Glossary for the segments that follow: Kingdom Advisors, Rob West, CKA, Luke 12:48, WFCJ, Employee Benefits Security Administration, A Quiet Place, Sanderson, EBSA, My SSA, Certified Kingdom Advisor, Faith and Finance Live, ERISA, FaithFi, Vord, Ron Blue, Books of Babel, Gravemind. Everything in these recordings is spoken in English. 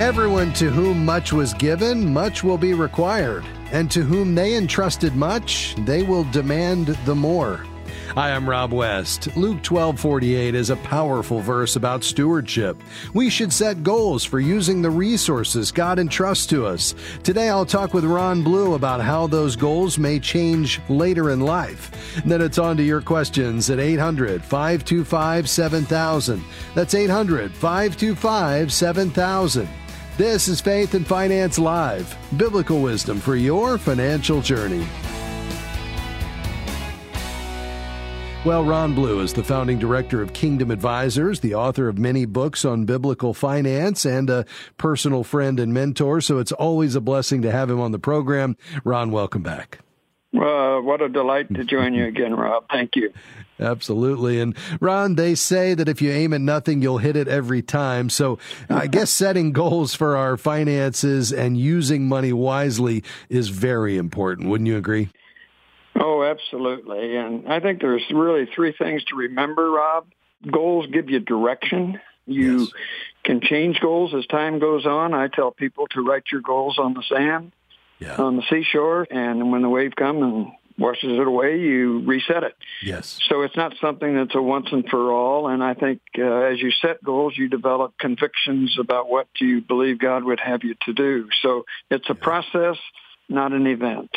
Everyone to whom much was given, much will be required, and to whom they entrusted much, they will demand the more. Hi, I'm Rob West. Luke 12:48 is a powerful verse about stewardship. We should set goals for using the resources God entrusts to us. Today, I'll talk with Ron Blue about how those goals may change later in life. Then it's on to your questions at 800-525-7000. That's 800-525-7000. This is Faith and Finance Live, biblical wisdom for your financial journey. Well, Ron Blue is the founding director of Kingdom Advisors, the author of many books on biblical finance, and a personal friend and mentor, so it's always a blessing to have him on the program. Ron, welcome back. What a delight to join you again, Rob. Thank you. Absolutely. And Ron, they say that if you aim at nothing, you'll hit it every time. So I guess setting goals for our finances and using money wisely is very important. Wouldn't you agree? Oh, absolutely. And I think there's really three things to remember, Rob. Goals give you direction. You Yes. can change goals as time goes on. I tell people to write your goals on the sand, on the seashore, and when the wave comes and washes it away, you reset it. Yes. So it's not something that's a once and for all. And I think as you set goals, you develop convictions about what you believe God would have you to do. So it's a process, not an event.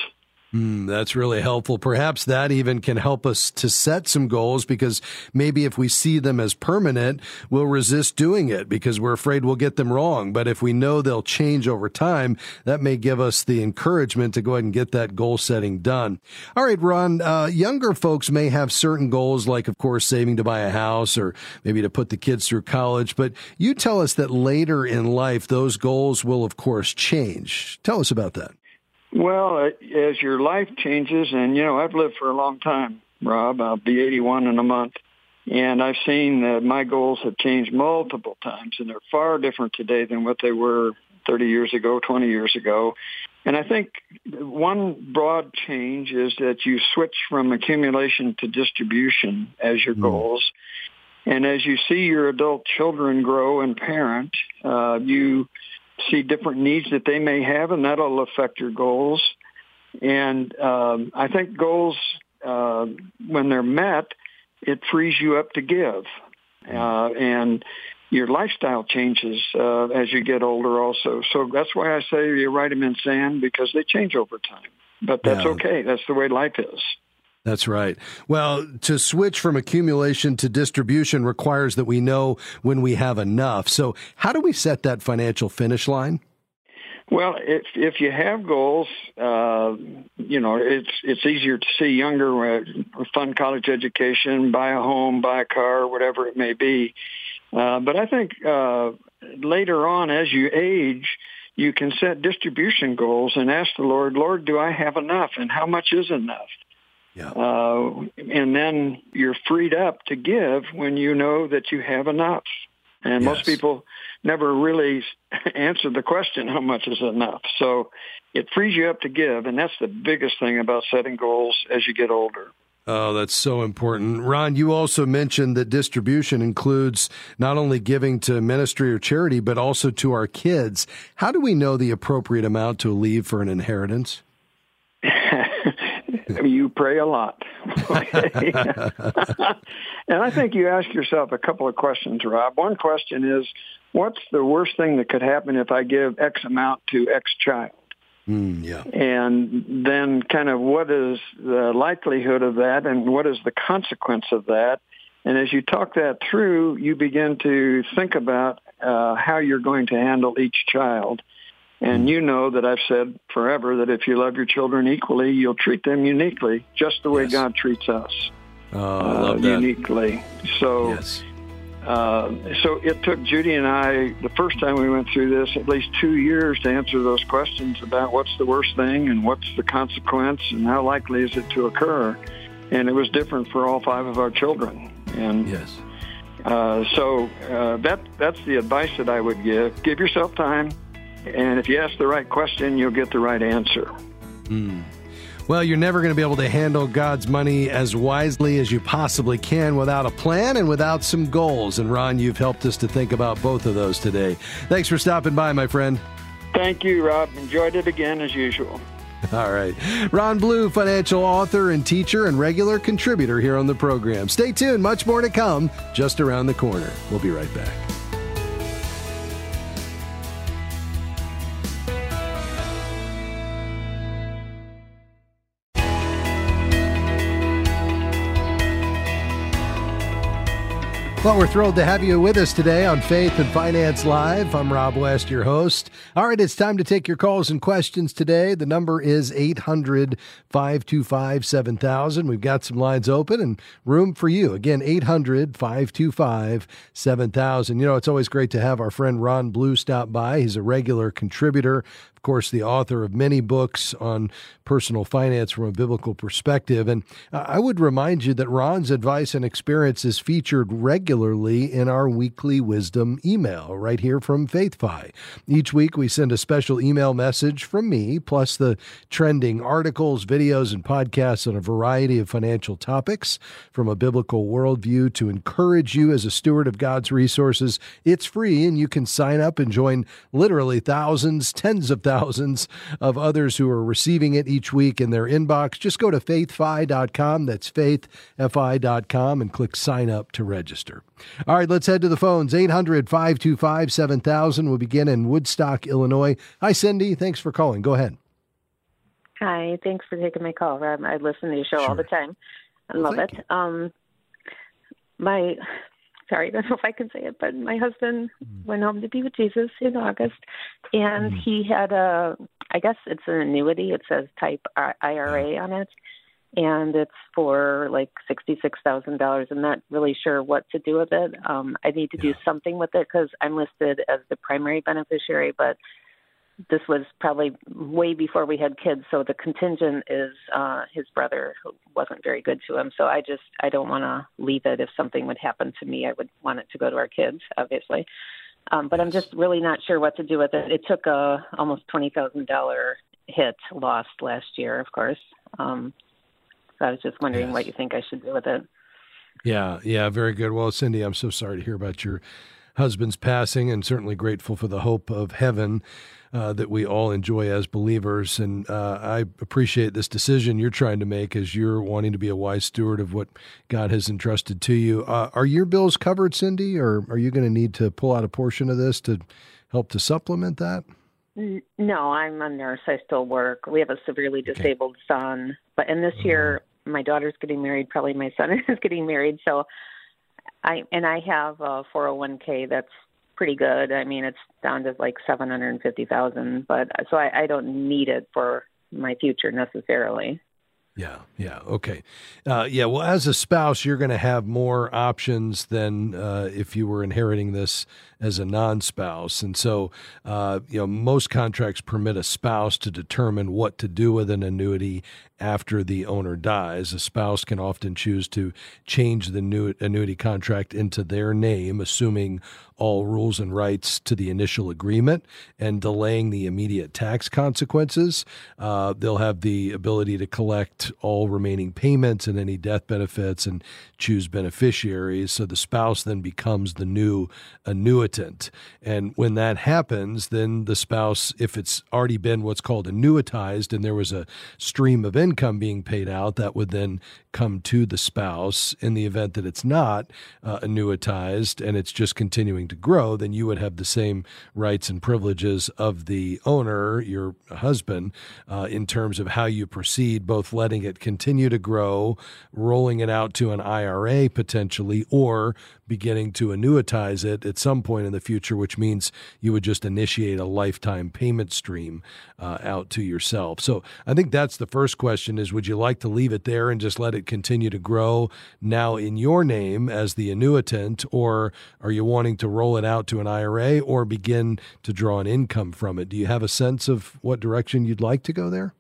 That's really helpful. Perhaps that even can help us to set some goals, because maybe if we see them as permanent, we'll resist doing it because we're afraid we'll get them wrong. But if we know they'll change over time, that may give us the encouragement to go ahead and get that goal setting done. All right, Ron, younger folks may have certain goals, like, of course, saving to buy a house or maybe to put the kids through college. But you tell us that later in life, those goals will, of course, change. Tell us about that. Well, as your life changes, and, you know, I've lived for a long time, Rob. I'll be 81 in a month, and I've seen that my goals have changed multiple times, and they're far different today than what they were 30 years ago, 20 years ago. And I think one broad change is that you switch from accumulation to distribution as your goals. And as you see your adult children grow and parent, you see different needs that they may have, and that'll affect your goals. And I think goals, when they're met, it frees you up to give. And your lifestyle changes as you get older also. So that's why I say you write them in sand, because they change over time. But that's okay. That's the way life is. That's right. Well, to switch from accumulation to distribution requires that we know when we have enough. So how do we set that financial finish line? Well, if you have goals, you know, it's easier to see younger, fund college education, buy a home, buy a car, whatever it may be. But I think later on, as you age, you can set distribution goals and ask the Lord, Lord, do I have enough, and how much is enough? And then you're freed up to give when you know that you have enough. And most people never really answer the question, how much is enough? So it frees you up to give, and that's the biggest thing about setting goals as you get older. Oh, that's so important. Ron, you also mentioned that distribution includes not only giving to ministry or charity, but also to our kids. How do we know the appropriate amount to leave for an inheritance? You pray a lot. And I think you ask yourself a couple of questions, Rob. One question is, what's the worst thing that could happen if I give X amount to X child? And then kind of what is the likelihood of that, and what is the consequence of that? And as you talk that through, you begin to think about how you're going to handle each child. And you know that I've said forever that if you love your children equally, you'll treat them uniquely, just the way God treats us I love that. Uniquely. So, so it took Judy and I, the first time we went through this, at least 2 years to answer those questions about what's the worst thing and what's the consequence and how likely is it to occur. And it was different for all five of our children. And so that's the advice that I would give. Give yourself time. And if you ask the right question, you'll get the right answer. Well, you're never going to be able to handle God's money as wisely as you possibly can without a plan and without some goals. And Ron, you've helped us to think about both of those today. Thanks for stopping by, my friend. Thank you, Rob. Enjoyed it again as usual. All right. Ron Blue, financial author and teacher and regular contributor here on the program. Stay tuned. Much more to come just around the corner. We'll be right back. Well, we're thrilled to have you with us today on Faith and Finance Live. I'm Rob West, your host. All right, it's time to take your calls and questions today. The number is 800-525-7000. We've got some lines open and room for you. Again, 800-525-7000. You know, it's always great to have our friend Ron Blue stop by. He's a regular contributor. Of course, the author of many books on personal finance from a biblical perspective. And I would remind you that Ron's advice and experience is featured regularly in our weekly wisdom email right here from FaithFi. Each week, we send a special email message from me, plus the trending articles, videos, and podcasts on a variety of financial topics from a biblical worldview to encourage you as a steward of God's resources. It's free, and you can sign up and join literally thousands, tens of thousands of others who are receiving it each week in their inbox. Just go to faithfi.com. That's faithfi.com and click sign up to register. All right, let's head to the phones. 800-525-7000. We'll begin in Woodstock, Illinois. Hi, Cindy. Thanks for calling. Go ahead. Hi. Thanks for taking my call, Rob. I listen to your show all the time. I love it. Sorry, I don't know if I can say it, but my husband went home to be with Jesus in August, and he had a, I guess it's an annuity. It says type IRA on it, and it's for like $66,000. I'm not really sure what to do with it. I need to do something with it because I'm listed as the primary beneficiary, but this was probably way before we had kids. So the contingent is his brother, who wasn't very good to him. So I don't want to leave it. If something would happen to me, I would want it to go to our kids, obviously. But I'm just really not sure what to do with it. It took a almost $20,000 hit lost last year, of course. So I was just wondering what you think I should do with it. Yeah, very good. Well, Cindy, I'm so sorry to hear about your husband's passing, and certainly grateful for the hope of heaven that we all enjoy as believers. And I appreciate this decision you're trying to make as you're wanting to be a wise steward of what God has entrusted to you. Are your bills covered, Cindy, or are you going to need to pull out a portion of this to help to supplement that? No, I'm a nurse. I still work. We have a severely disabled son. And this year, my daughter's getting married, probably my son is getting married. So I have a 401k that's pretty good. I mean, it's down to like $750,000, but so I don't need it for my future necessarily. Yeah. Okay. Well, as a spouse, you're going to have more options than if you were inheriting this as a non-spouse. And so, most contracts permit a spouse to determine what to do with an annuity after the owner dies. A spouse can often choose to change the new annuity contract into their name, assuming all rules and rights to the initial agreement and delaying the immediate tax consequences. They'll have the ability to collect all remaining payments and any death benefits and choose beneficiaries. So the spouse then becomes the new annuitant. And when that happens, then the spouse, if it's already been what's called annuitized and there was a stream of income being paid out, that would then come to the spouse. In the event that it's not annuitized and it's just continuing to grow, then you would have the same rights and privileges of the owner, your husband, in terms of how you proceed, both letting it continue to grow, rolling it out to an IRA potentially, or beginning to annuitize it at some point in the future, which means you would just initiate a lifetime payment stream out to yourself. So I think that's the first question is, would you like to leave it there and just let it continue to grow now in your name as the annuitant, or are you wanting to roll it out to an IRA or begin to draw an income from it? Do you have a sense of what direction you'd like to go there?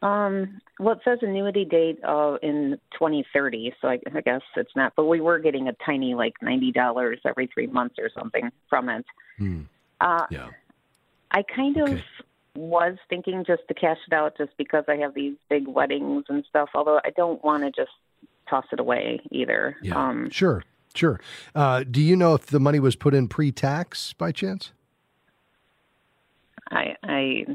Well, it says annuity date in 2030, so I guess it's not. But we were getting a tiny, like $90 every 3 months or something from it. I kind of was thinking just to cash it out just because I have these big weddings and stuff, although I don't want to just toss it away either. Yeah. Sure. Do you know if the money was put in pre-tax by chance? I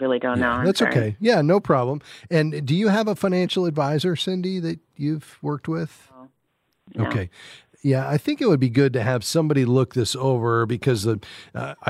really don't know. I'm sorry. Okay. Yeah, no problem. And do you have a financial advisor, Cindy, that you've worked with? Oh, no. Okay. Yeah, I think it would be good to have somebody look this over because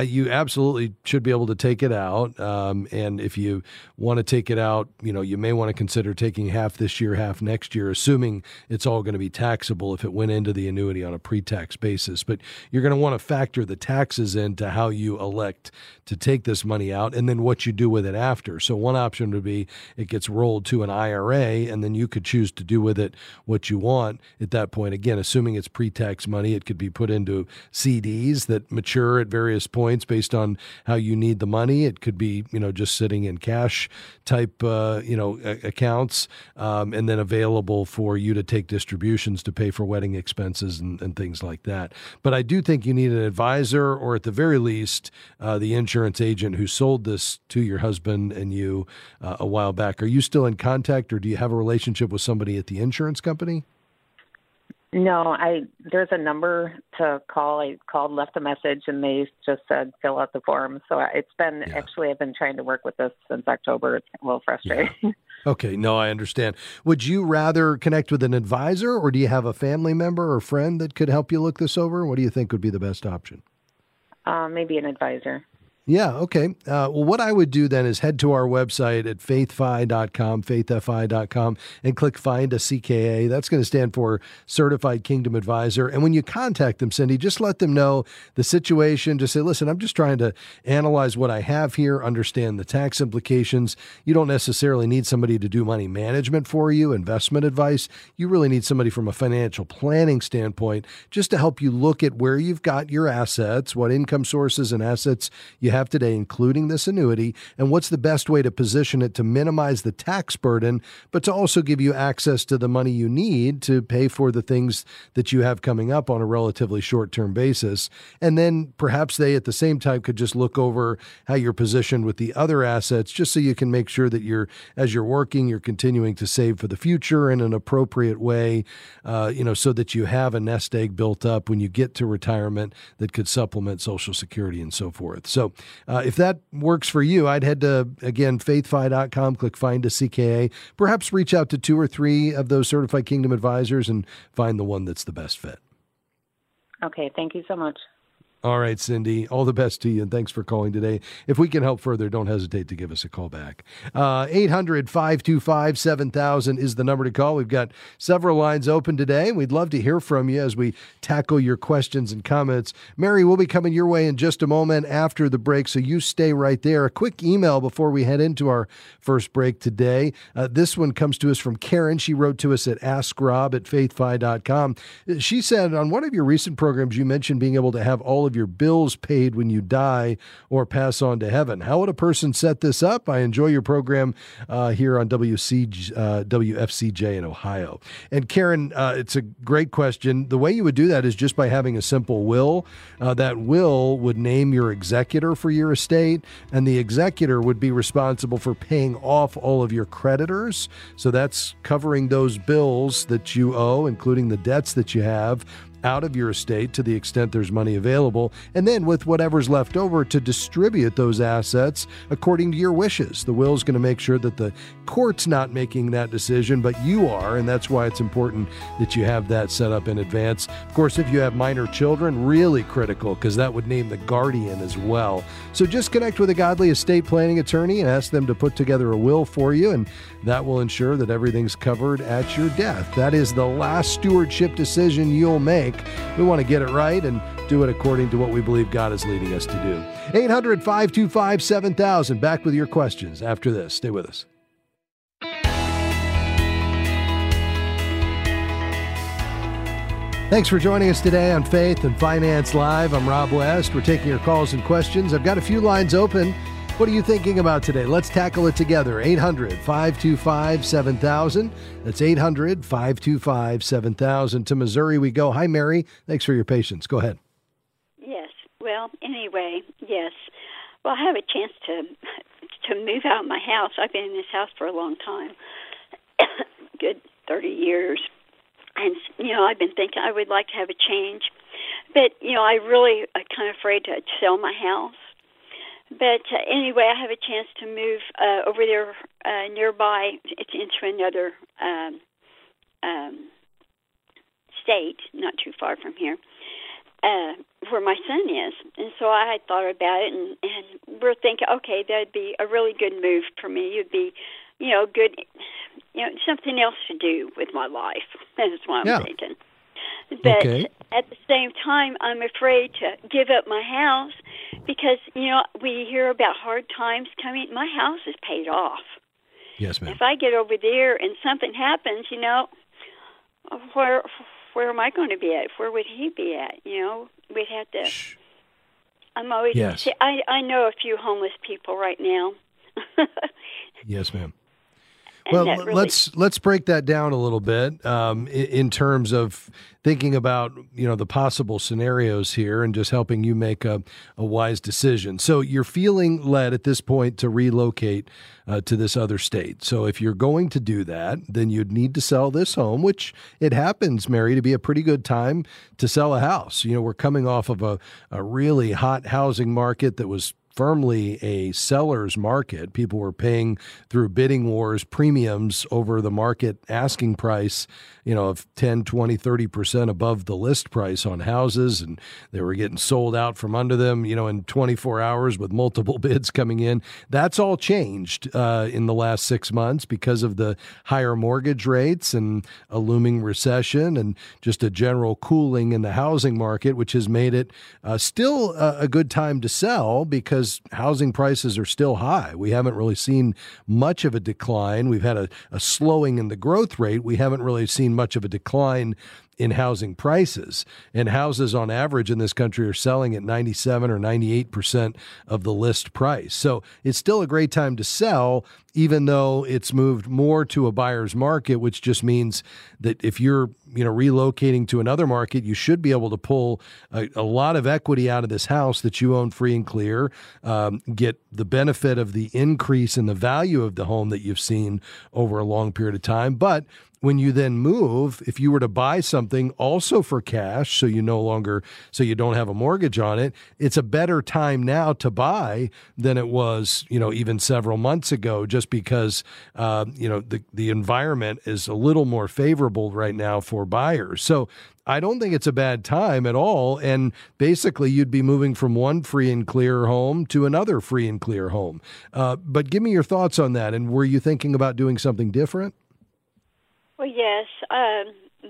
you absolutely should be able to take it out. And if you want to take it out, you may want to consider taking half this year, half next year, assuming it's all going to be taxable if it went into the annuity on a pre-tax basis. But you're going to want to factor the taxes into how you elect to take this money out and then what you do with it after. So one option would be it gets rolled to an IRA, and then you could choose to do with it what you want at that point. Again, assuming it's pre-tax money. It could be put into CDs that mature at various points based on how you need the money. It could be, just sitting in cash type, accounts, and then available for you to take distributions to pay for wedding expenses and things like that. But I do think you need an advisor, or at the very least, the insurance agent who sold this to your husband and you a while back. Are you still in contact, or do you have a relationship with somebody at the insurance company? No, there's a number to call. I called, left a message, and they just said, fill out the form. So I've been trying to work with this since October. It's a little frustrating. Yeah. Okay. No, I understand. Would you rather connect with an advisor, or do you have a family member or friend that could help you look this over? What do you think would be the best option? Maybe an advisor. Yeah. Okay. Well, what I would do then is head to our website at faithfi.com, and click Find a CKA. That's going to stand for Certified Kingdom Advisor. And when you contact them, Cindy, just let them know the situation. Just say, listen, I'm just trying to analyze what I have here, understand the tax implications. You don't necessarily need somebody to do money management for you, investment advice. You really need somebody from a financial planning standpoint just to help you look at where you've got your assets, what income sources and assets you have today, including this annuity, and what's the best way to position it to minimize the tax burden, but to also give you access to the money you need to pay for the things that you have coming up on a relatively short-term basis. And then perhaps they at the same time could just look over how you're positioned with the other assets, just so you can make sure that as you're working, you're continuing to save for the future in an appropriate way, so that you have a nest egg built up when you get to retirement that could supplement Social Security and so forth. So if that works for you, I'd head to, again, faithfi.com, click Find a CKA, perhaps reach out to 2 or 3 of those Certified Kingdom Advisors and find the one that's the best fit. Okay. Thank you so much. All right, Cindy, all the best to you, and thanks for calling today. If we can help further, don't hesitate to give us a call back. 800-525-7000 is the number to call. We've got several lines open today. We'd love to hear from you as we tackle your questions and comments. Mary, we'll be coming your way in just a moment after the break, so you stay right there. A quick email before we head into our first break today. This one comes to us from Karen. She wrote to us at askrob@faithfi.com. She said, on one of your recent programs, you mentioned being able to have all of your bills paid when you die or pass on to heaven. How would a person set this up? I enjoy your program here on WFCJ in Ohio. And Karen, it's a great question. The way you would do that is just by having a simple will. That will would name your executor for your estate, and the executor would be responsible for paying off all of your creditors. So that's covering those bills that you owe, including the debts that you have, out of your estate to the extent there's money available, and then with whatever's left over to distribute those assets according to your wishes. The will's going to make sure that the court's not making that decision, but you are, and that's why it's important that you have that set up in advance. Of course, if you have minor children, really critical, because that would name the guardian as well. So just connect with a godly estate planning attorney and ask them to put together a will for you, and that will ensure that everything's covered at your death. That is the last stewardship decision you'll make. We want to get it right and do it according to what we believe God is leading us to do. 800-525-7000. Back with your questions after this. Stay with us. Thanks for joining us today on Faith and Finance Live. I'm Rob West. We're taking your calls and questions. I've got a few lines open. What are you thinking about today? Let's tackle it together. 800-525-7000. That's 800-525-7000. To Missouri we go. Hi, Mary. Thanks for your patience. Go ahead. Yes. Well, anyway, yes. Well, I have a chance to to move out of my house. I've been in this house for a long time, good 30 years. And, you know, I've been thinking I would like to have a change. But, you know, I'm kind of afraid to sell my house. But anyway, I have a chance to move over there nearby into another state, not too far from here, where my son is. And so I had thought about it, and we're thinking, okay, that would be a really good move for me. It would be, you know, good, you know, something else to do with my life. That's what I'm thinking. But at the same time, I'm afraid to give up my house because, you know, we hear about hard times coming. My house is paid off. Yes, ma'am. If I get over there and something happens, you know, where am I going to be at? Where would he be at? You know, we'd have to. I'm always. Yes. I know a few homeless people right now. Yes, ma'am. Well, really... let's break that down a little bit in terms of thinking about, you know, the possible scenarios here and just helping you make a wise decision. So you're feeling led at this point to relocate to this other state. So if you're going to do that, then you'd need to sell this home, which it happens, Mary, to be a pretty good time to sell a house. You know, we're coming off of a really hot housing market that was firmly a seller's market. People were paying through bidding wars premiums over the market asking price, you know, of 10, 20, 30% above the list price on houses, and they were getting sold out from under them, you know, in 24 hours with multiple bids coming in. That's all changed in the last 6 months because of the higher mortgage rates and a looming recession and just a general cooling in the housing market, which has made it still a good time to sell because housing prices are still high. We haven't really seen much of a decline. We've had a slowing in the growth rate. We haven't really seen much of a decline in housing prices. And houses on average in this country are selling at 97 or 98% of the list price. So it's still a great time to sell, even though it's moved more to a buyer's market, which just means that if you're, you know, relocating to another market, you should be able to pull a lot of equity out of this house that you own free and clear, get the benefit of the increase in the value of the home that you've seen over a long period of time. But when you then move, if you were to buy something also for cash, so you don't have a mortgage on it, it's a better time now to buy than it was, you know, even several months ago, just because, you know, the environment is a little more favorable right now for buyers. So I don't think it's a bad time at all, and basically you'd be moving from one free and clear home to another free and clear home. But give me your thoughts on that, and were you thinking about doing something different? Well, yes,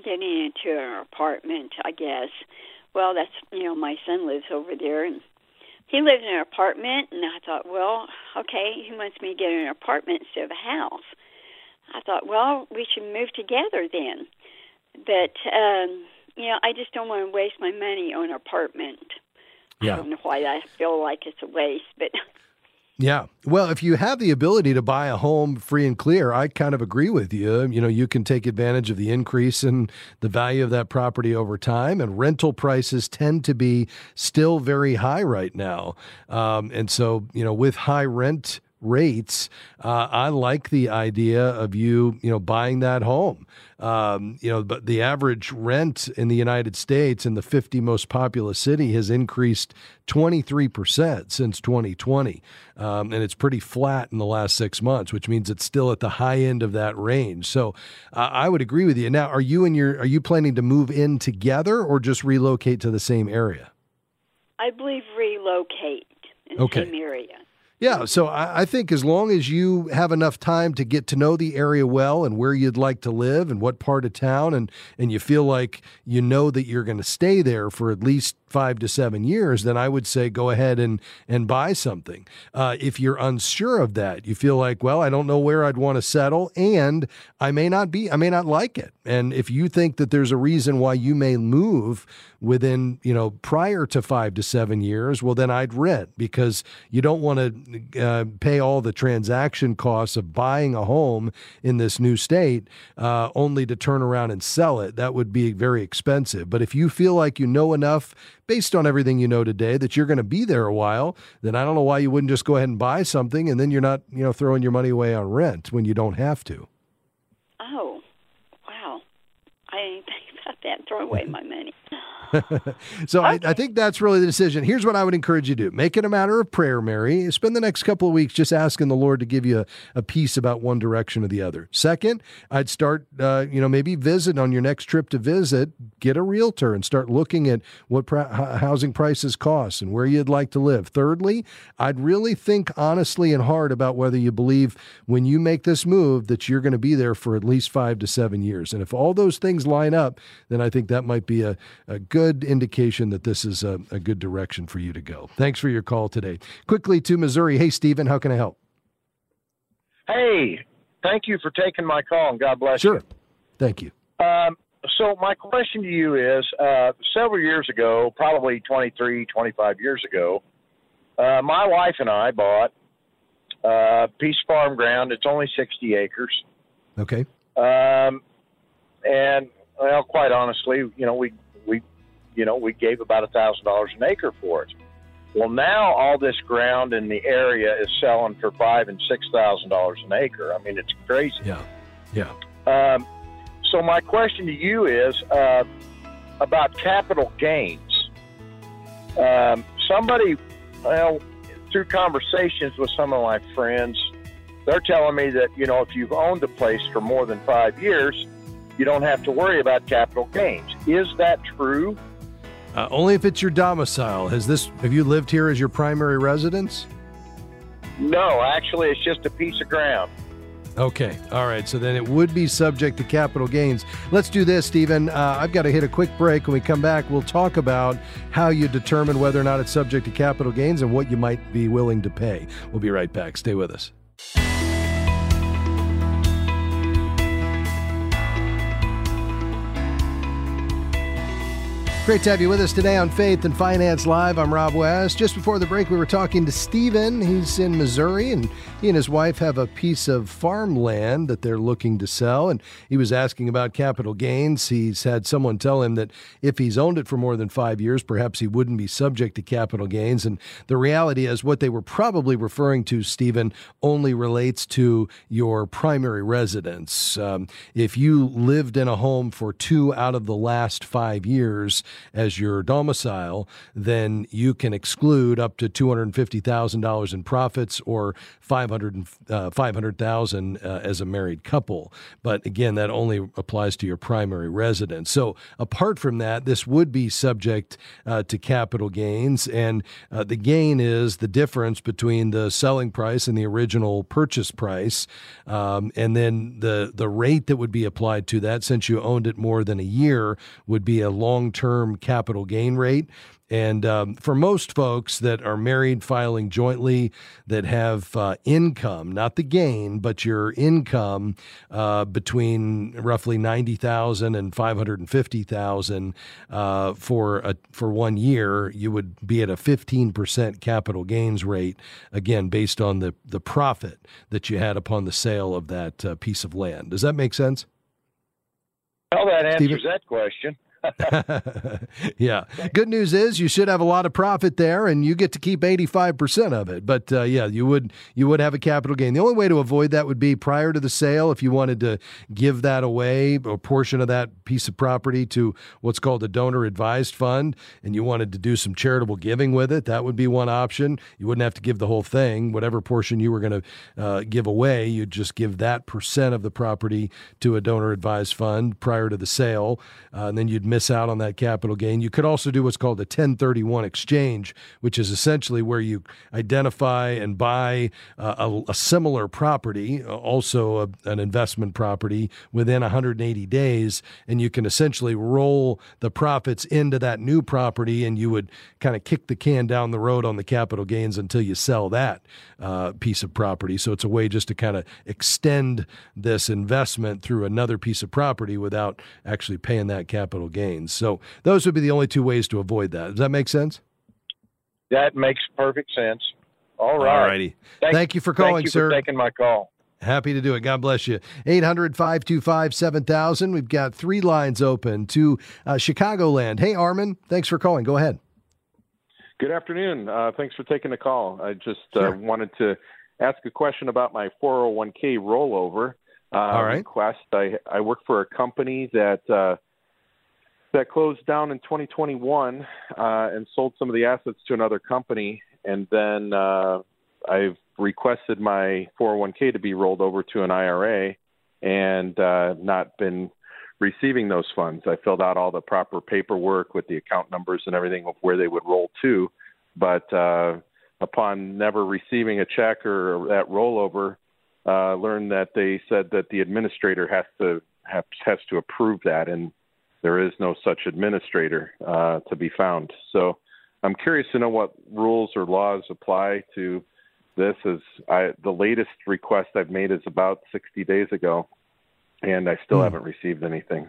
getting into an apartment, I guess. Well, that's, you know, my son lives over there, and he lives in an apartment, and I thought, well, okay, he wants me to get an apartment instead of a house. I thought, well, we should move together then. But, you know, I just don't want to waste my money on an apartment. Yeah. I don't know why I feel like it's a waste, but... Yeah. Well, if you have the ability to buy a home free and clear, I kind of agree with you. You know, you can take advantage of the increase in the value of that property over time, and rental prices tend to be still very high right now. And so, you know, with high rent rates, I like the idea of you buying that home. You know, but the average rent in the United States in the 50 most populous city has increased 23% since 2020. And it's pretty flat in the last 6 months, which means it's still at the high end of that range. So I would agree with you. Now, are you planning to move in together or just relocate to the same area? I believe relocate in the same area. Yeah, so I think as long as you have enough time to get to know the area well and where you'd like to live and what part of town, and you feel like you know that you're going to stay there for at least 5 to 7 years, then I would say go ahead and buy something. If you're unsure of that, you feel like, well, I don't know where I'd want to settle, and I may not like it. And if you think that there's a reason why you may move within, prior to 5 to 7 years, well, then I'd rent, because you don't want to pay all the transaction costs of buying a home in this new state, only to turn around and sell it. That would be very expensive. But if you feel like you know enough based on everything you know today that you're going to be there a while, then I don't know why you wouldn't just go ahead and buy something, and then you're not, you know, throwing your money away on rent when you don't have to. Oh, wow. I didn't think about that, throwing away my money. So okay. I think that's really the decision. Here's what I would encourage you to do. Make it a matter of prayer, Mary. Spend the next couple of weeks just asking the Lord to give you a peace about one direction or the other. Second, I'd start, maybe visit on your next trip to visit, get a realtor and start looking at what housing prices cost and where you'd like to live. Thirdly, I'd really think honestly and hard about whether you believe when you make this move that you're going to be there for at least 5 to 7 years. And if all those things line up, then I think that might be a good indication that this is a good direction for you to go. Thanks for your call today. Quickly to Missouri. Hey, Stephen, how can I help? Hey, thank you for taking my call, and God bless you. Sure. Thank you. So my question to you is, several years ago, probably 23, 25 years ago, my wife and I bought a piece of farm ground. It's only 60 acres. Okay. And, well, quite honestly, we gave about $1,000 an acre for it. Well, now all this ground in the area is selling for $5,000 and $6,000 an acre. I mean, it's crazy. Yeah. So my question to you is about capital gains. Through conversations with some of my friends, they're telling me that if you've owned a place for more than 5 years, you don't have to worry about capital gains. Is that true? Only if it's your domicile. Have you lived here as your primary residence? No, actually, it's just a piece of ground. Okay. All right. So then it would be subject to capital gains. Let's do this, Stephen. I've got to hit a quick break. When we come back, we'll talk about how you determine whether or not it's subject to capital gains and what you might be willing to pay. We'll be right back. Stay with us. Great to have you with us today on Faith and Finance Live. I'm Rob West. Just before the break, we were talking to Stephen. He's in Missouri, and he and his wife have a piece of farmland that they're looking to sell, and he was asking about capital gains. He's had someone tell him that if he's owned it for more than 5 years, perhaps he wouldn't be subject to capital gains, and the reality is what they were probably referring to, Stephen, only relates to your primary residence. If you lived in a home for 2 out of the last 5 years, as your domicile, then you can exclude up to $250,000 in profits or $500,000 as a married couple. But again, that only applies to your primary residence. So apart from that, this would be subject to capital gains. And the gain is the difference between the selling price and the original purchase price. And then the rate that would be applied to that, since you owned it more than a year, would be a long-term capital gain rate. And for most folks that are married, filing jointly, that have income, not the gain, but your income between roughly $90,000 and $550,000 for 1 year, you would be at a 15% capital gains rate, again, based on the profit that you had upon the sale of that piece of land. Does that make sense? Well, that answers Stephen? That question. Yeah. Good news is you should have a lot of profit there, and you get to keep 85% of it. But you would have a capital gain. The only way to avoid that would be prior to the sale, if you wanted to give that away, a portion of that piece of property, to what's called a donor advised fund, and you wanted to do some charitable giving with it. That would be one option. You wouldn't have to give the whole thing. Whatever portion you were going to give away, you'd just give that percent of the property to a donor advised fund prior to the sale, and then you'd miss out on that capital gain. You could also do what's called a 1031 exchange, which is essentially where you identify and buy a similar property, also an investment property, within 180 days, and you can essentially roll the profits into that new property, and you would kind of kick the can down the road on the capital gains until you sell that piece of property. So it's a way just to kind of extend this investment through another piece of property without actually paying that capital gain. So those would be the only two ways to avoid that. Does that make sense? That makes perfect sense. All right. All righty. Thank you for calling, sir. Thank you for taking my call. Happy to do it. God bless you. 800-525-7000. We've got three lines open to Chicagoland. Hey, Armin, thanks for calling. Go ahead. Good afternoon. Thanks for taking the call. I just wanted to ask a question about my 401k rollover request. I work for a company that that closed down in 2021 and sold some of the assets to another company. And then I've requested my 401k to be rolled over to an IRA and not been receiving those funds. I filled out all the proper paperwork with the account numbers and everything of where they would roll to. But upon never receiving a check or that rollover, learned that they said that the administrator has to approve that. And there is no such administrator to be found. So I'm curious to know what rules or laws apply to this. The latest request I've made is about 60 days ago, and I still haven't received anything.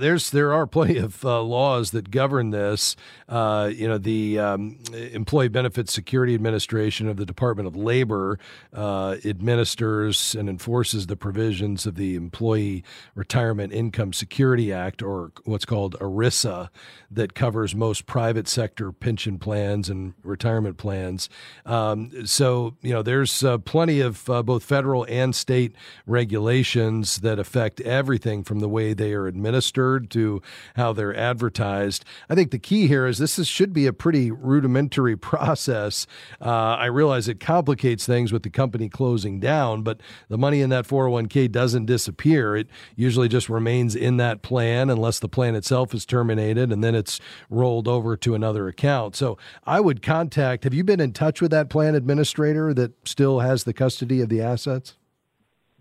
There are plenty of laws that govern this. The Employee Benefits Security Administration of the Department of Labor administers and enforces the provisions of the Employee Retirement Income Security Act, or what's called ERISA, that covers most private sector pension plans and retirement plans. There's plenty of both federal and state regulations that affect everything from the way they are administered to how they're advertised. I think the key here is this should be a pretty rudimentary process. I realize it complicates things with the company closing down, but the money in that 401k doesn't disappear. It usually just remains in that plan unless the plan itself is terminated, and then it's rolled over to another account. So I would have you been in touch with that plan administrator that still has the custody of the assets?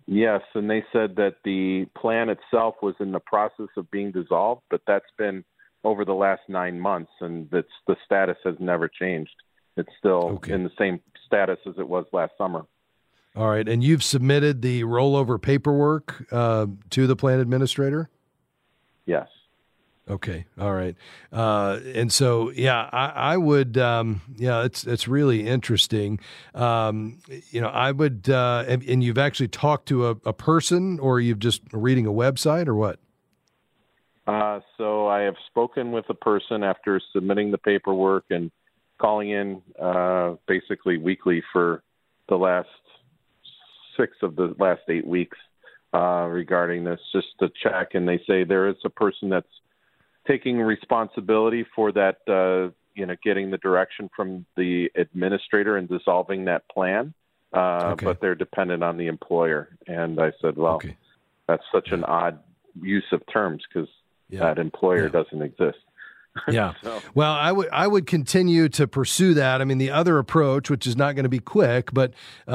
Yes, and they said that the plan itself was in the process of being dissolved, but that's been over the last 9 months, and the status has never changed. It's still in the same status as it was last summer. All right, and you've submitted the rollover paperwork to the plan administrator? Yes. Okay. All right. I would, it's really interesting. I would, and you've actually talked to a person, or you've just reading a website, or what? So I have spoken with a person after submitting the paperwork and calling in, basically weekly for the last 8 weeks, regarding this, just to check. And they say there is a person that's taking responsibility for that, getting the direction from the administrator and dissolving that plan, but they're dependent on the employer. And I said, that's such an odd use of terms because that employer doesn't exist. Yeah. Well, I would continue to pursue that. I mean, the other approach, which is not going to be quick, but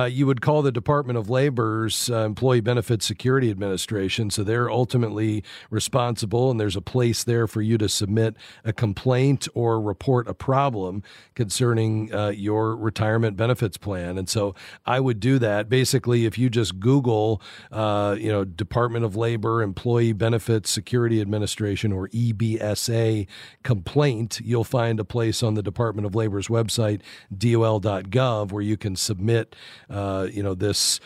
you would call the Department of Labor's Employee Benefits Security Administration. So they're ultimately responsible, and there's a place there for you to submit a complaint or report a problem concerning your retirement benefits plan. And so I would do that. Basically, if you just Google, Department of Labor Employee Benefits Security Administration, or EBSA complaint, you'll find a place on the Department of Labor's website, dol.gov, where you can submit, this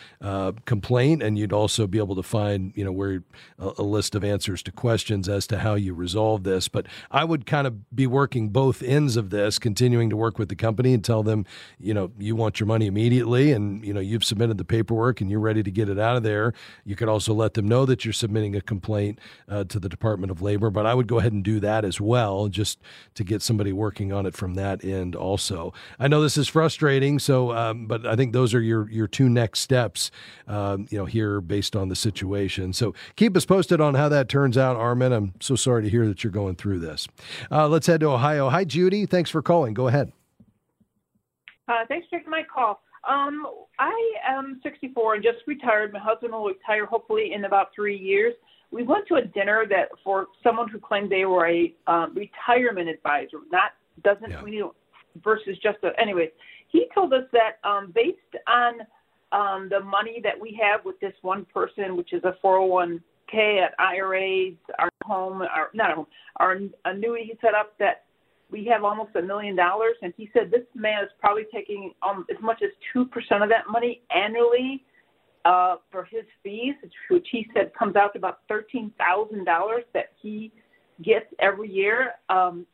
complaint, and you'd also be able to find, where a list of answers to questions as to how you resolve this. But I would kind of be working both ends of this, continuing to work with the company and tell them, you want your money immediately, and you've submitted the paperwork and you're ready to get it out of there. You could also let them know that you're submitting a complaint to the Department of Labor, but I would go ahead and do that as well, just to get somebody working on it from that end also. I know this is frustrating, so but I think those are your two next steps, here based on the situation. So keep us posted on how that turns out, Armin. I'm so sorry to hear that you're going through this. Let's head to Ohio. Hi, Judy. Thanks for calling. Go ahead. Thanks for taking my call. I am 64 and just retired. My husband will retire hopefully in about 3 years. We went to a dinner that for someone who claimed they were a retirement advisor, anyways, he told us that based on the money that we have with this one person, which is a 401k at IRAs, our home, our annuity set up, that we have almost $1 million, and he said this man is probably taking as much as 2% of that money annually for his fees, which he said comes out to about $13,000 that he gets every year.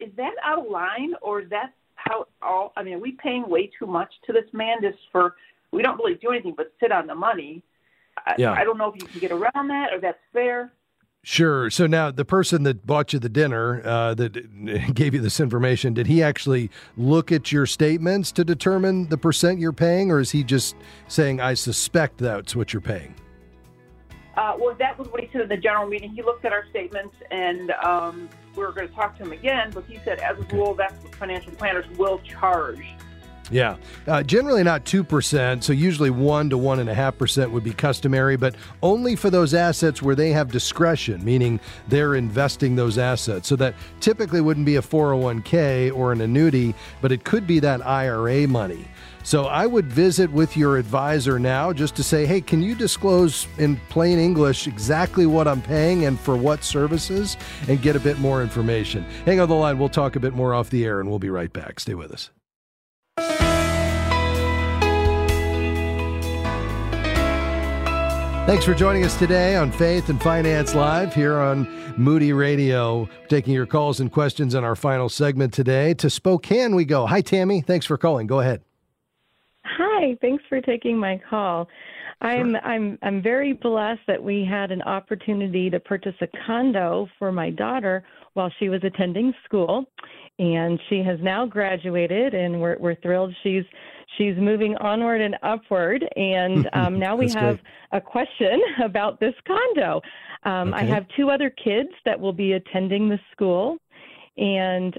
Is that out of line, or is that how all? I mean, are we paying way too much to this man just for we don't really do anything but sit on the money? I don't know if you can get around that or that's fair. Sure. So now the person that bought you the dinner, that gave you this information, did he actually look at your statements to determine the percent you're paying, or is he just saying, I suspect that's what you're paying? Well, that was what he said in the general meeting. He looked at our statements, and we were going to talk to him again, but he said, as a rule, that's what financial planners will charge. Yeah. Generally not 2%, so usually 1 to 1.5% would be customary, but only for those assets where they have discretion, meaning they're investing those assets. So that typically wouldn't be a 401k or an annuity, but it could be that IRA money. So I would visit with your advisor now just to say, hey, can you disclose in plain English exactly what I'm paying and for what services, and get a bit more information. Hang on the line. We'll talk a bit more off the air, and we'll be right back. Stay with us. Thanks for joining us today on Faith and Finance Live here on Moody Radio. Taking your calls and questions in our final segment today. To Spokane we go. Hi, Tammy. Thanks for calling. Go ahead. Hi. Thanks for taking my call. I'm very blessed that we had an opportunity to purchase a condo for my daughter while she was attending school, and she has now graduated, and we're thrilled she's moving onward and upward, and now we have a question about this condo. I have two other kids that will be attending the school, and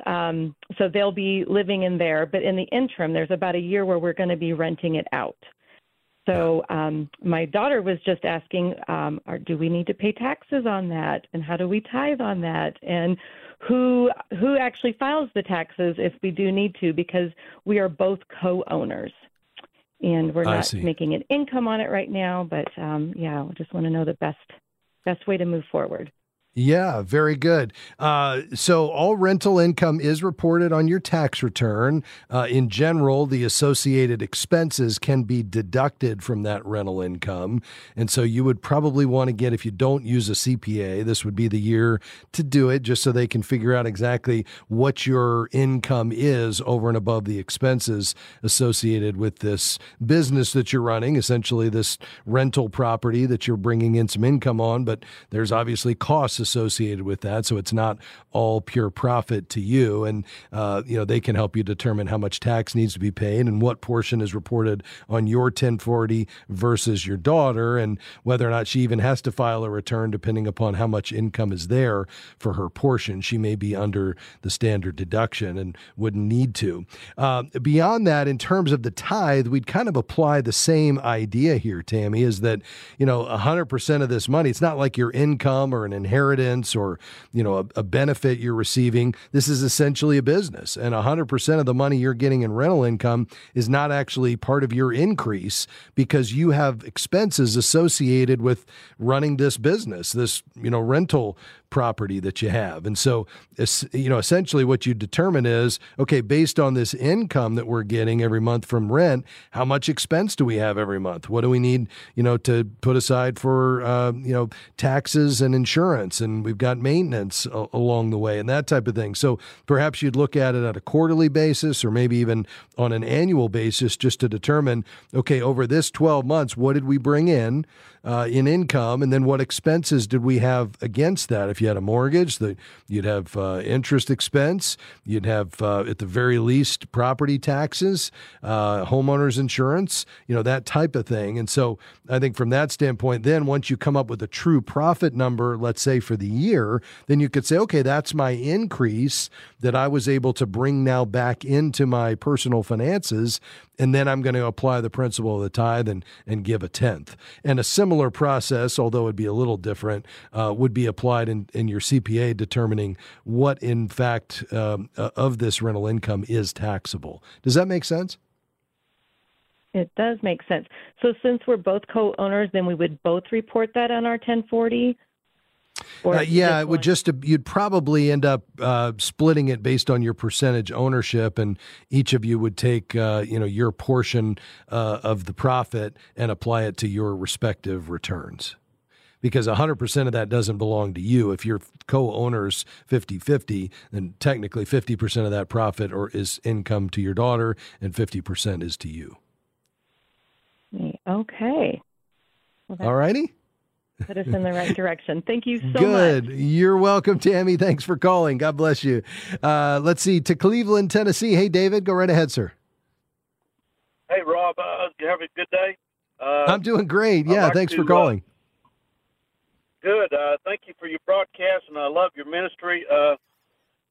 so they'll be living in there. But in the interim, there's about a year where we're going to be renting it out. So my daughter was just asking, do we need to pay taxes on that, and how do we tithe on that, and who actually files the taxes if we do need to, because we are both co-owners, and we're not making an income on it right now. But I just want to know the best way to move forward. Yeah, very good. So all rental income is reported on your tax return. In general, the associated expenses can be deducted from that rental income. And so you would probably want to get, if you don't use a CPA, this would be the year to do it, just so they can figure out exactly what your income is over and above the expenses associated with this business that you're running, essentially this rental property that you're bringing in some income on, but there's obviously costs associated with that. So it's not all pure profit to you. And, they can help you determine how much tax needs to be paid and what portion is reported on your 1040 versus your daughter, and whether or not she even has to file a return, depending upon how much income is there for her portion. She may be under the standard deduction and wouldn't need to. Beyond that, in terms of the tithe, we'd kind of apply the same idea here, Tammy, is that, 100% of this money, it's not like your income or an inheritance or, a benefit you're receiving. This is essentially a business, and 100% of the money you're getting in rental income is not actually part of your increase, because you have expenses associated with running this business, this, rental property that you have. And so, essentially what you determine is, okay, based on this income that we're getting every month from rent, how much expense do we have every month? What do we need, to put aside for, taxes and insurance, and we've got maintenance along the way and that type of thing. So perhaps you'd look at it at a quarterly basis, or maybe even on an annual basis, just to determine, okay, over this 12 months, what did we bring in income, and then what expenses did we have against that? If you had a mortgage, you'd have interest expense, you'd have at the very least property taxes, homeowners insurance, that type of thing. And so I think from that standpoint, then once you come up with a true profit number, let's say for the year, then you could say, okay, that's my increase that I was able to bring now back into my personal finances, and then I'm going to apply the principle of the tithe and give a tenth. And a similar process, although it'd be a little different, would be applied in your CPA determining what, in fact, of this rental income is taxable. Does that make sense? It does make sense. So since we're both co-owners, then we would both report that on our 1040? Yeah, it would just, you'd probably end up splitting it based on your percentage ownership, and each of you would take, your portion of the profit and apply it to your respective returns. Because 100% of that doesn't belong to you. If your co-owner's 50-50, then technically 50% of that profit or is income to your daughter and 50% is to you. Okay. Well, all righty. Put us in the right direction. Thank you so much. Good. You're welcome, Tammy. Thanks for calling. God bless you. Let's see, to Cleveland, Tennessee. Hey, David, go right ahead, sir. Hey, Rob. You have a good day? I'm doing great. Yeah, like thanks for calling. Good. Thank you for your broadcast, and I love your ministry.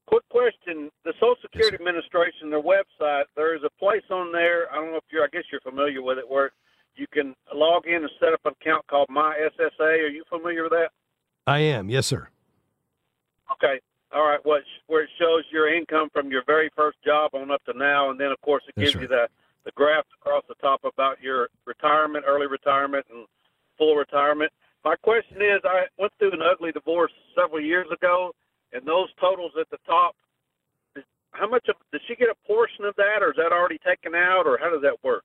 Quick question. The Social Security Administration, their website, there is a place on there, I don't know if you're, I guess you're familiar with it, where you can log in and set up an account called My SSA. Are you familiar with that? I am. Yes, sir. Okay. All right. Well, where it shows your income from your very first job on up to now, and then, of course, it gives you the graph across the top about your retirement, early retirement, and full retirement. My question is, I went through an ugly divorce several years ago, and those totals at the top, how much of, does she get a portion of that, or is that already taken out, or how does that work?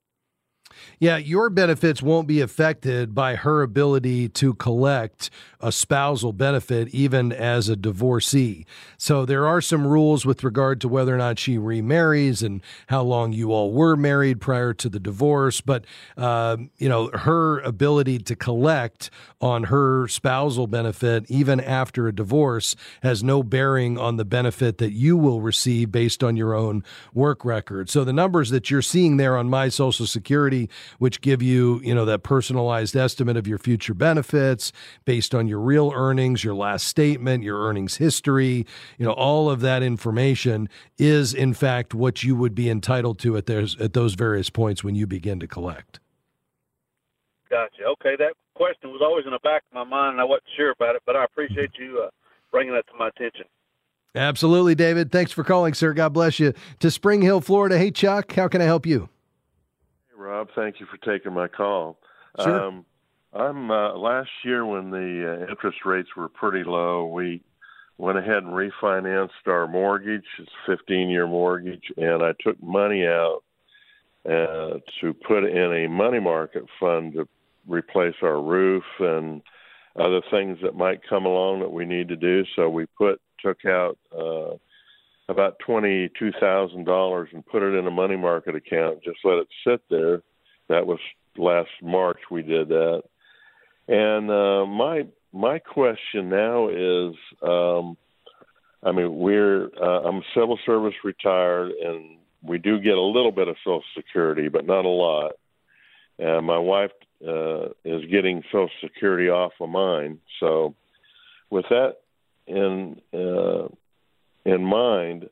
Yeah, your benefits won't be affected by her ability to collect a spousal benefit, even as a divorcee. So there are some rules with regard to whether or not she remarries and how long you all were married prior to the divorce. But, her ability to collect on her spousal benefit, even after a divorce, has no bearing on the benefit that you will receive based on your own work record. So the numbers that you're seeing there on My Social Security, which give you, that personalized estimate of your future benefits based on your real earnings, your last statement, your earnings history, all of that information is in fact what you would be entitled to at those various points when you begin to collect. Gotcha. Okay. That question was always in the back of my mind, and I wasn't sure about it, but I appreciate you bringing that to my attention. Absolutely, David. Thanks for calling, sir. God bless you. To Spring Hill, Florida. Hey, Chuck, how can I help you? Rob, thank you for taking my call. Sure. I'm last year when the interest rates were pretty low, we went ahead and refinanced our mortgage. It's a 15-year mortgage, and I took money out to put in a money market fund to replace our roof and other things that might come along that we need to do. So we took out about $22,000 and put it in a money market account, just let it sit there. That was last March we did that. And my question now is, I'm civil service retired, and we do get a little bit of Social Security, but not a lot. And my wife is getting Social Security off of mine. So with that in mind,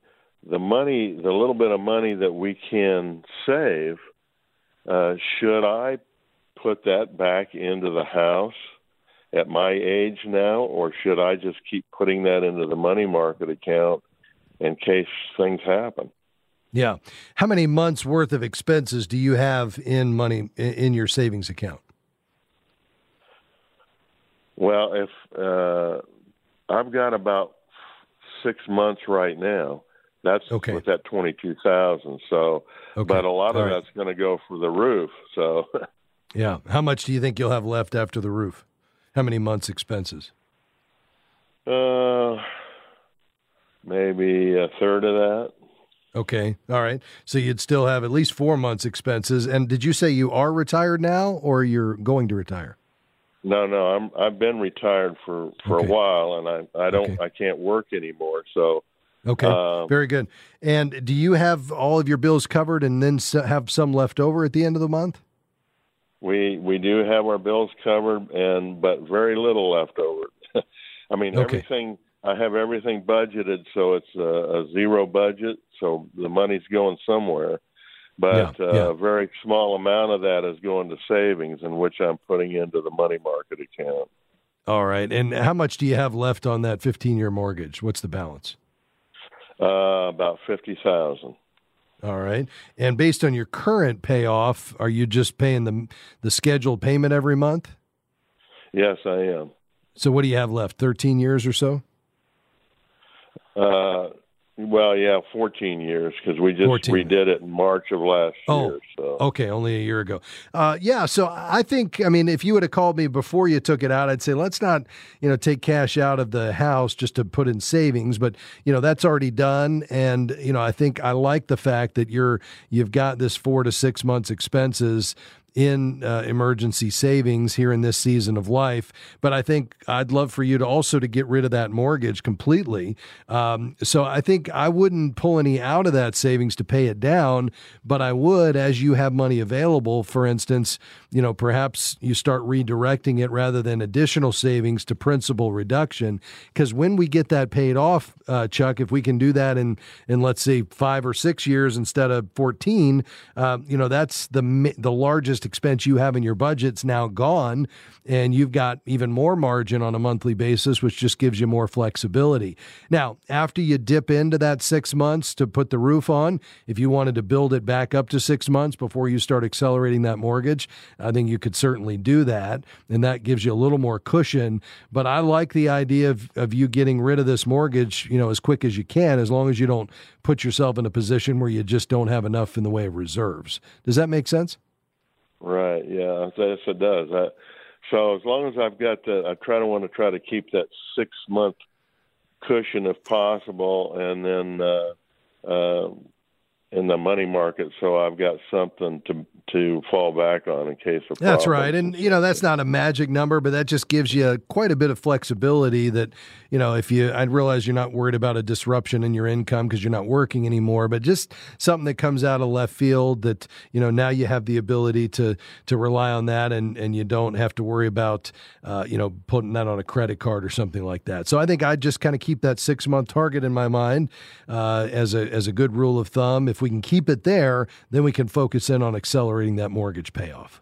the little bit of money that we can save, should I put that back into the house at my age now, or should I just keep putting that into the money market account in case things happen? Yeah. How many months worth of expenses do you have in your savings account? Well, if I've got about 6 months right now. That's okay with that $22,000. So, okay. But a lot of that's going to go for the roof. So, yeah. How much do you think you'll have left after the roof? How many months' expenses? Maybe a third of that. Okay. All right. So you'd still have at least 4 months' expenses. And did you say you are retired now, or you're going to retire? No, I've been retired for a while, and I can't work anymore. So, okay, very good. And do you have all of your bills covered, and then have some left over at the end of the month? We do have our bills covered, but very little left over. I mean, everything. I have everything budgeted, so it's a zero budget. So the money's going somewhere, but a very small amount of that is going to savings, in which I'm putting into the money market account. All right. And how much do you have left on that 15-year mortgage? What's the balance? About $50,000. All right. And based on your current payoff, are you just paying the scheduled payment every month? Yes, I am. So what do you have left, 13 years or so? Well, yeah, 14 years, because we just redid it in March of last year. So. Okay, only a year ago. Yeah, so I think, I mean, if you would have called me before you took it out, I'd say let's not, you know, take cash out of the house just to put in savings. But, you know, that's already done. And, you know, I think I like the fact that you've got this 4 to 6 months expenses in emergency savings here in this season of life. But I think I'd love for you to also to get rid of that mortgage completely. So I think I wouldn't pull any out of that savings to pay it down, but I would, as you have money available, for instance, you know, perhaps you start redirecting it rather than additional savings to principal reduction. Because when we get that paid off, Chuck, if we can do that in let's say 5 or 6 years instead of 14, you know, that's the largest expense you have in your budget's now gone, and you've got even more margin on a monthly basis, which just gives you more flexibility. Now, after you dip into that 6 months to put the roof on, if you wanted to build it back up to 6 months before you start accelerating that mortgage, I think you could certainly do that, and that gives you a little more cushion. But I like the idea of you getting rid of this mortgage, you know, as quick as you can, as long as you don't put yourself in a position where you just don't have enough in the way of reserves. Does that make sense? Right. Yeah. Yes, it does. So as long as I've got that, I want to keep that 6 month cushion if possible, and then in the money market, so I've got something to fall back on in case of problems. That's right. And, you know, that's not a magic number, but that just gives you quite a bit of flexibility that, you know, I realize you're not worried about a disruption in your income because you're not working anymore, but just something that comes out of left field that, you know, now you have the ability to rely on that, and you don't have to worry about, you know, putting that on a credit card or something like that. So I think I just kind of keep that 6 month target in my mind as a good rule of thumb. If we can keep it there, then we can focus in on accelerating that mortgage payoff.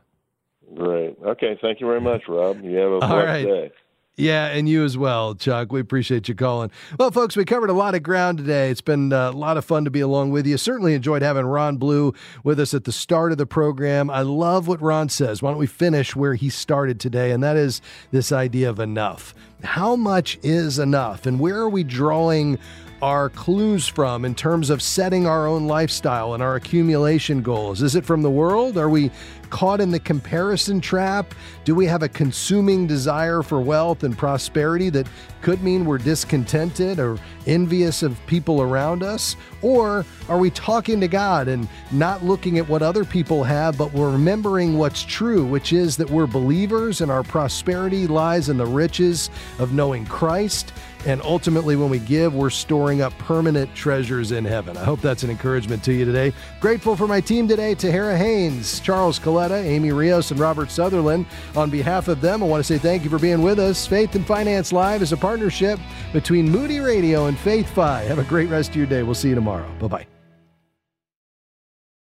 Great. Okay. Thank you very much, Rob. You have a blessed day. Yeah, and you as well, Chuck. We appreciate you calling. Well, folks, we covered a lot of ground today. It's been a lot of fun to be along with you. Certainly enjoyed having Ron Blue with us at the start of the program. I love what Ron says. Why don't we finish where he started today, and that is this idea of enough. How much is enough, and where are we drawing our clues from in terms of setting our own lifestyle and our accumulation goals? Is it from the world? Are we caught in the comparison trap? Do we have a consuming desire for wealth and prosperity that could mean we're discontented or envious of people around us? Or are we talking to God and not looking at what other people have, but we're remembering what's true, which is that we're believers and our prosperity lies in the riches of knowing Christ? And ultimately, when we give, we're storing up permanent treasures in heaven. I hope that's an encouragement to you today. Grateful for my team today, Tahara Haynes, Charles Coletta, Amy Rios, and Robert Sutherland. On behalf of them, I want to say thank you for being with us. Faith and Finance Live is a partnership between Moody Radio and FaithFi. Have a great rest of your day. We'll see you tomorrow. Bye-bye.